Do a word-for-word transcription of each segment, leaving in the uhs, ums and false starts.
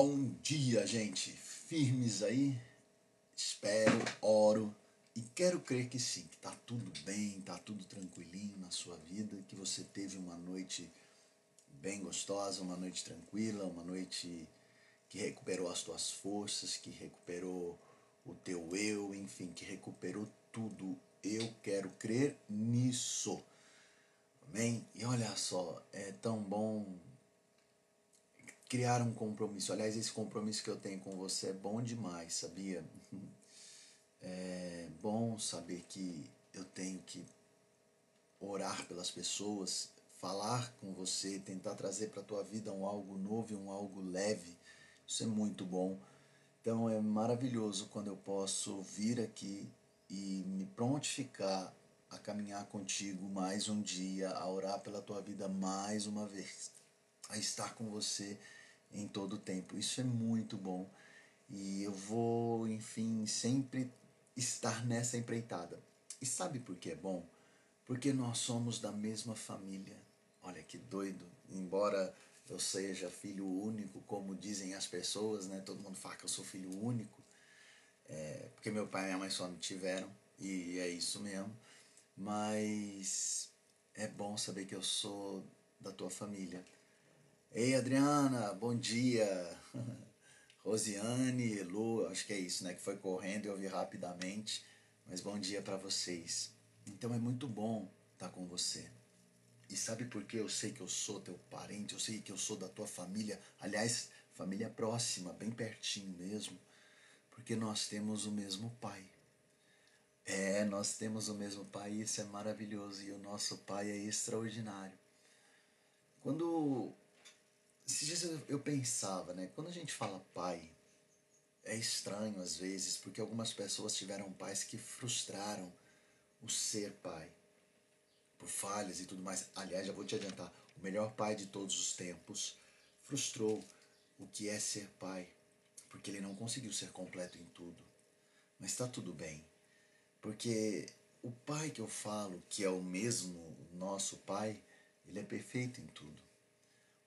Bom dia, gente, firmes aí, espero, oro e quero crer que sim, que tá tudo bem, tá tudo tranquilinho na sua vida, que você teve uma noite bem gostosa, uma noite tranquila, uma noite que recuperou as tuas forças, que recuperou o teu eu, enfim, que recuperou tudo. Eu quero crer nisso, amém? E olha só, é tão bom criar um compromisso. Aliás, esse compromisso que eu tenho com você é bom demais, sabia? É bom saber que eu tenho que orar pelas pessoas, falar com você, tentar trazer para a tua vida um algo novo, um algo leve. Isso é muito bom. Então é maravilhoso quando eu posso vir aqui e me prontificar a caminhar contigo mais um dia, a orar pela tua vida mais uma vez, a estar com você em todo o tempo. Isso é muito bom. E eu vou, enfim, sempre estar nessa empreitada. E sabe por que é bom? Porque nós somos da mesma família. Olha que doido. Embora eu seja filho único, como dizem as pessoas, né? Todo mundo fala que eu sou filho único. É, porque meu pai e minha mãe só me tiveram. E é isso mesmo. Mas é bom saber que eu sou da tua família. Ei, Adriana, bom dia. Rosiane, Lu, acho que é isso, né? Que foi correndo e eu vi rapidamente. Mas bom dia para vocês. Então é muito bom estar com você. E sabe por que eu sei que eu sou teu parente? Eu sei que eu sou da tua família. Aliás, família próxima, bem pertinho mesmo. Porque nós temos o mesmo pai. É, nós temos o mesmo pai e isso é maravilhoso. E o nosso pai é extraordinário. Quando... Esses dias eu pensava, né? Quando a gente fala pai, é estranho às vezes, porque algumas pessoas tiveram pais que frustraram o ser pai, por falhas e tudo mais. Aliás, já vou te adiantar, o melhor pai de todos os tempos frustrou o que é ser pai, porque ele não conseguiu ser completo em tudo. Mas tá tudo bem, porque o pai que eu falo, que é o mesmo nosso pai, ele é perfeito em tudo.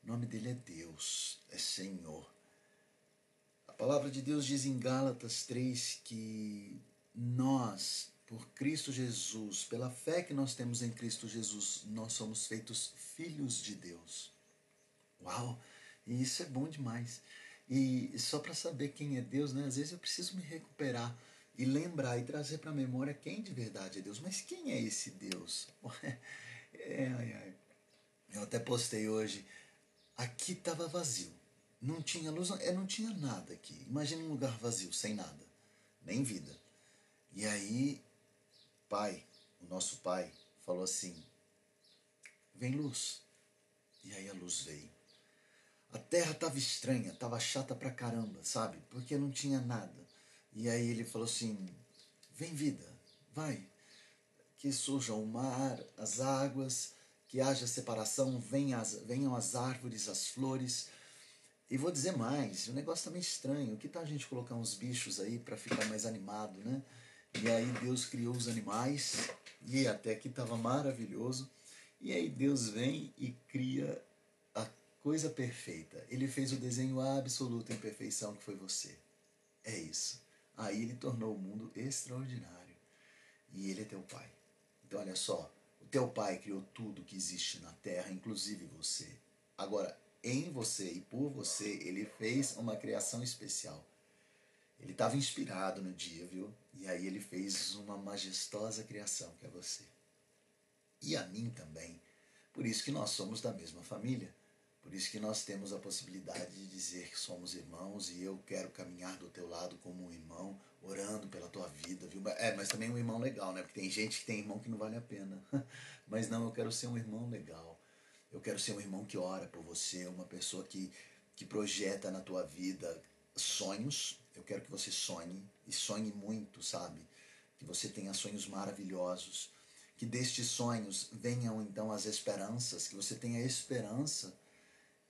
O nome dele é Deus, é Senhor. A palavra de Deus diz em Gálatas três que nós, por Cristo Jesus, pela fé que nós temos em Cristo Jesus, nós somos feitos filhos de Deus. Uau! E isso é bom demais. E só para saber quem é Deus, né? Às vezes eu preciso me recuperar e lembrar e trazer para a memória quem de verdade é Deus. Mas quem é esse Deus? É, ai, ai. Eu até postei hoje... Aqui estava vazio, não tinha luz, não tinha nada aqui. Imagina um lugar vazio, sem nada, nem vida. E aí, pai, o nosso pai, falou assim, vem luz. E aí a luz veio. A terra estava estranha, estava chata pra caramba, sabe? Porque não tinha nada. E aí ele falou assim, vem vida, vai. Que surja o mar, as águas... Que haja separação, venham as, venham as árvores, as flores. E vou dizer mais, o negócio tá meio estranho. Que tal a gente colocar uns bichos aí para ficar mais animado, né? E aí Deus criou os animais, e até aqui tava maravilhoso. E aí Deus vem e cria a coisa perfeita. Ele fez o desenho absoluto em perfeição que foi você. É isso. Aí ele tornou o mundo extraordinário. E ele é teu pai. Então olha só. O teu pai criou tudo que existe na terra, inclusive você. Agora, em você e por você, ele fez uma criação especial. Ele estava inspirado no dia, viu? E aí ele fez uma majestosa criação, que é você. E a mim também. Por isso que nós somos da mesma família. Por isso que nós temos a possibilidade de dizer que somos irmãos e eu quero caminhar do teu lado como um irmão, orando pela tua vida, viu? É, mas também um irmão legal, né? Porque tem gente que tem irmão que não vale a pena. Mas não, eu quero ser um irmão legal. Eu quero ser um irmão que ora por você, uma pessoa que, que projeta na tua vida sonhos. Eu quero que você sonhe, e sonhe muito, sabe? Que você tenha sonhos maravilhosos. Que destes sonhos venham então as esperanças, que você tenha esperança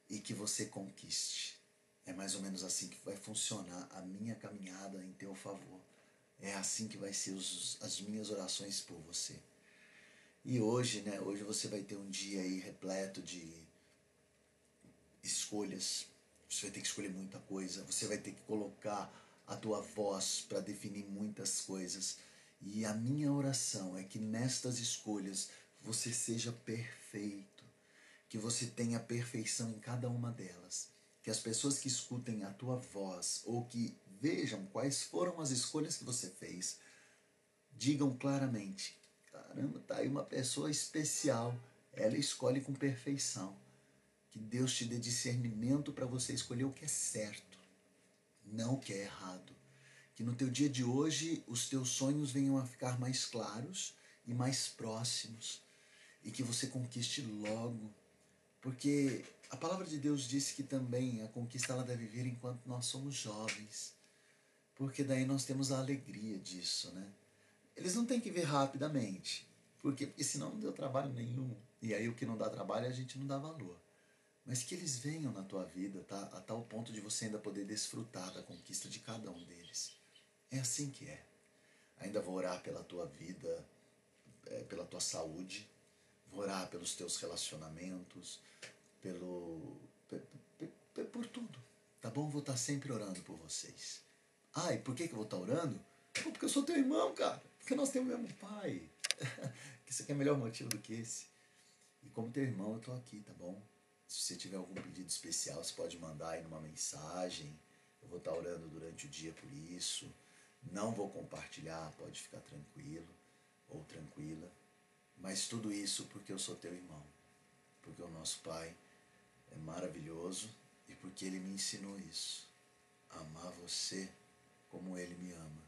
e que você conquiste. É mais ou menos assim que vai funcionar a minha caminhada em teu favor. É assim que vai ser os, as minhas orações por você. E hoje, né? Hoje você vai ter um dia aí repleto de escolhas, Você vai ter que escolher muita coisa, você vai ter que colocar a tua voz para definir muitas coisas. E a minha oração é que nestas escolhas você seja perfeito, que você tenha perfeição em cada uma delas, que as pessoas que escutem a tua voz ou que vejam quais foram as escolhas que você fez, digam claramente, caramba, tá aí uma pessoa especial, ela escolhe com perfeição. Que Deus te dê discernimento para você escolher o que é certo, não o que é errado. Que no teu dia de hoje os teus sonhos venham a ficar mais claros e mais próximos. E que você conquiste logo. Porque a palavra de Deus diz que também a conquista ela deve vir enquanto nós somos jovens. Porque daí nós temos a alegria disso, né? Eles não têm que vir rapidamente. Por quê? Porque senão não deu trabalho nenhum. E aí o que não dá trabalho a gente não dá valor. Mas que eles venham na tua vida, tá? A tal ponto de você ainda poder desfrutar da conquista de cada um deles. É assim que é. Ainda vou orar pela tua vida, pela tua saúde. Vou orar pelos teus relacionamentos, pelo... por tudo. Tá bom? Vou estar sempre orando por vocês. Ah, e por que eu vou estar orando? Porque eu sou teu irmão, cara. Porque nós temos o mesmo pai. Isso aqui é melhor motivo do que esse. E como teu irmão, eu tô aqui, tá bom? Se você tiver algum pedido especial, você pode mandar aí numa mensagem. Eu vou estar orando durante o dia por isso. Não vou compartilhar, pode ficar tranquilo ou tranquila. Mas tudo isso porque eu sou teu irmão. Porque o nosso Pai é maravilhoso e porque Ele me ensinou isso. Amar você como Ele me ama.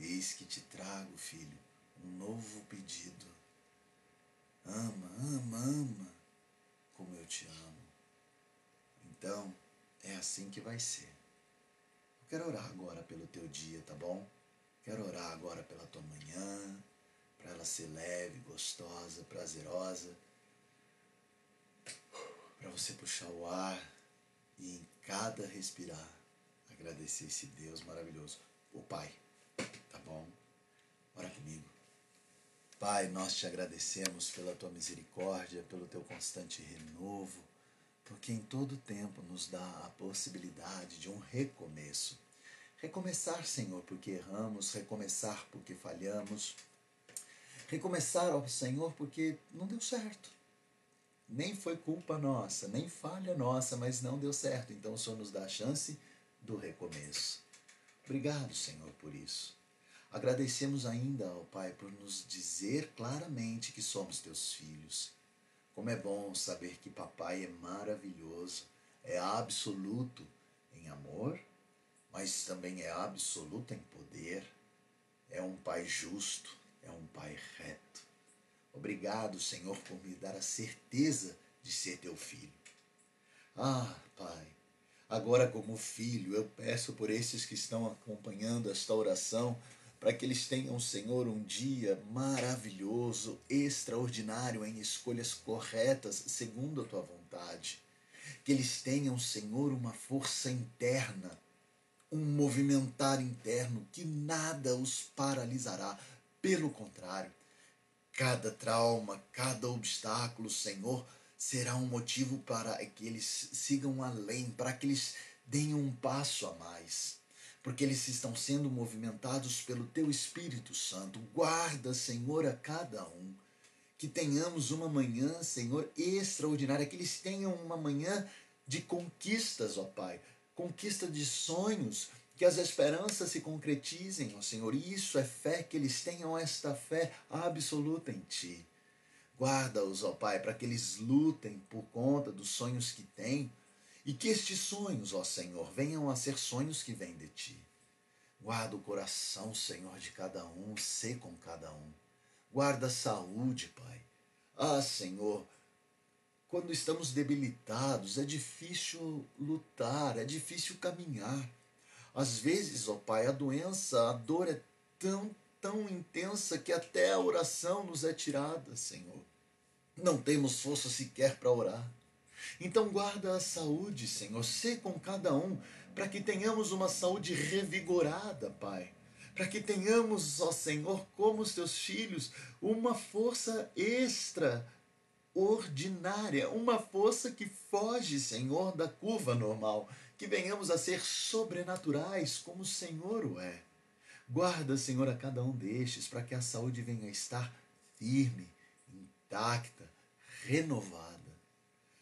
Eis que te trago, filho, um novo pedido. Ama, ama, ama como eu te amo. Então, é assim que vai ser. Eu quero orar agora pelo teu dia, tá bom? Quero orar agora pela tua manhã, para ela ser leve, gostosa, prazerosa, para você puxar o ar e em cada respirar agradecer esse Deus maravilhoso, o Pai, tá bom? Ora comigo. Pai, nós te agradecemos pela tua misericórdia, pelo teu constante renovo, porque em todo tempo nos dá a possibilidade de um recomeço. Recomeçar, Senhor, porque erramos, recomeçar porque falhamos, recomeçar, ó Senhor, porque não deu certo. Nem foi culpa nossa, nem falha nossa, mas não deu certo. Então o Senhor nos dá a chance do recomeço. Obrigado, Senhor, por isso. Agradecemos ainda ao Pai por nos dizer claramente que somos teus filhos. Como é bom saber que papai é maravilhoso, é absoluto em amor, mas também é absoluto em poder. É um Pai justo, é um Pai reto. Obrigado, Senhor, por me dar a certeza de ser teu filho. Ah, Pai, agora como filho eu peço por esses que estão acompanhando esta oração, para que eles tenham, Senhor, um dia maravilhoso, extraordinário em escolhas corretas, segundo a tua vontade. Que eles tenham, Senhor, uma força interna, um movimentar interno, que nada os paralisará. Pelo contrário, cada trauma, cada obstáculo, Senhor, será um motivo para que eles sigam além, para que eles deem um passo a mais. Porque eles estão sendo movimentados pelo Teu Espírito Santo. Guarda, Senhor, a cada um. Que tenhamos uma manhã, Senhor, extraordinária. Que eles tenham uma manhã de conquistas, ó Pai. Conquista de sonhos. Que as esperanças se concretizem, ó Senhor. E isso é fé, que eles tenham esta fé absoluta em Ti. Guarda-os, ó Pai, para que eles lutem por conta dos sonhos que têm. E que estes sonhos, ó Senhor, venham a ser sonhos que vêm de Ti. Guarda o coração, Senhor, de cada um, sê com cada um. Guarda a saúde, Pai. Ah, Senhor, quando estamos debilitados, é difícil lutar, é difícil caminhar. Às vezes, ó Pai, a doença, a dor é tão, tão intensa que até a oração nos é tirada, Senhor. Não temos força sequer para orar. Então guarda a saúde, Senhor, sê com cada um, para que tenhamos uma saúde revigorada, Pai. Para que tenhamos, ó Senhor, como os teus filhos, uma força extraordinária, uma força que foge, Senhor, da curva normal. que venhamos a ser sobrenaturais como o Senhor o é. Guarda, Senhor, a cada um destes para que a saúde venha a estar firme, intacta, renovada.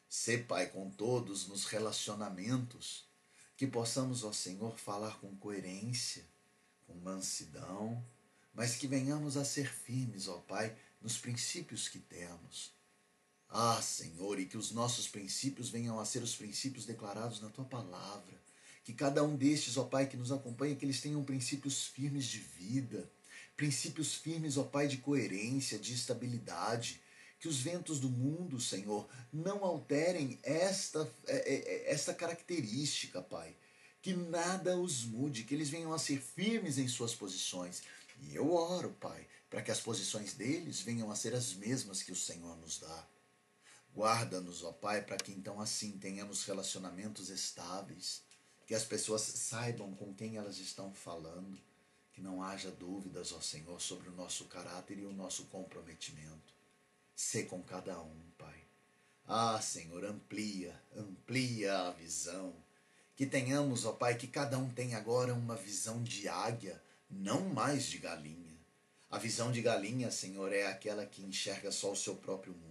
Sê, Pai, com todos nos relacionamentos, que possamos, ó Senhor, falar com coerência, com mansidão, mas que venhamos a ser firmes, ó Pai, nos princípios que temos. Ah, Senhor, e que os nossos princípios venham a ser os princípios declarados na Tua Palavra. Que cada um destes, ó Pai, que nos acompanha, que eles tenham princípios firmes de vida, princípios firmes, ó Pai, de coerência, de estabilidade. Que os ventos do mundo, Senhor, não alterem esta, esta característica, Pai. Que nada os mude, que eles venham a ser firmes em suas posições. E eu oro, Pai, para que as posições deles venham a ser as mesmas que o Senhor nos dá. Guarda-nos, ó Pai, para que então assim tenhamos relacionamentos estáveis, que as pessoas saibam com quem elas estão falando, que não haja dúvidas, ó Senhor, sobre o nosso caráter e o nosso comprometimento. Sê com cada um, Pai. Ah, Senhor, amplia, amplia a visão. Que tenhamos, ó Pai, que cada um tenha agora uma visão de águia, não mais de galinha. A visão de galinha, Senhor, é aquela que enxerga só o seu próprio mundo.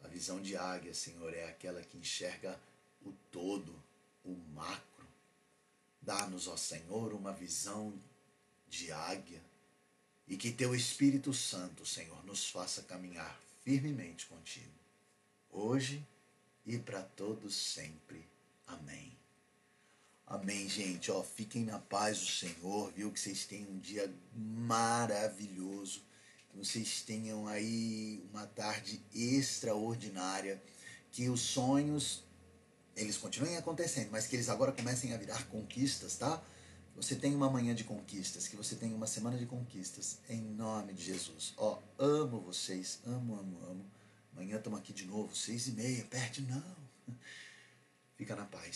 A visão de águia, Senhor, é aquela que enxerga o todo, o macro. Dá-nos, ó Senhor, uma visão de águia e que Teu Espírito Santo, Senhor, nos faça caminhar firmemente contigo, hoje e para todos sempre. Amém. Amém, gente. Ó, fiquem na paz do Senhor, viu? Que vocês tenham um dia maravilhoso. Que vocês tenham aí uma tarde extraordinária, que os sonhos, eles continuem acontecendo, mas que eles agora comecem a virar conquistas, tá? Que você tenha uma manhã de conquistas, que você tenha uma semana de conquistas, em nome de Jesus. Ó, amo vocês, amo, amo, amo. Amanhã estamos aqui de novo, seis e meia, perde não. Fica na paz.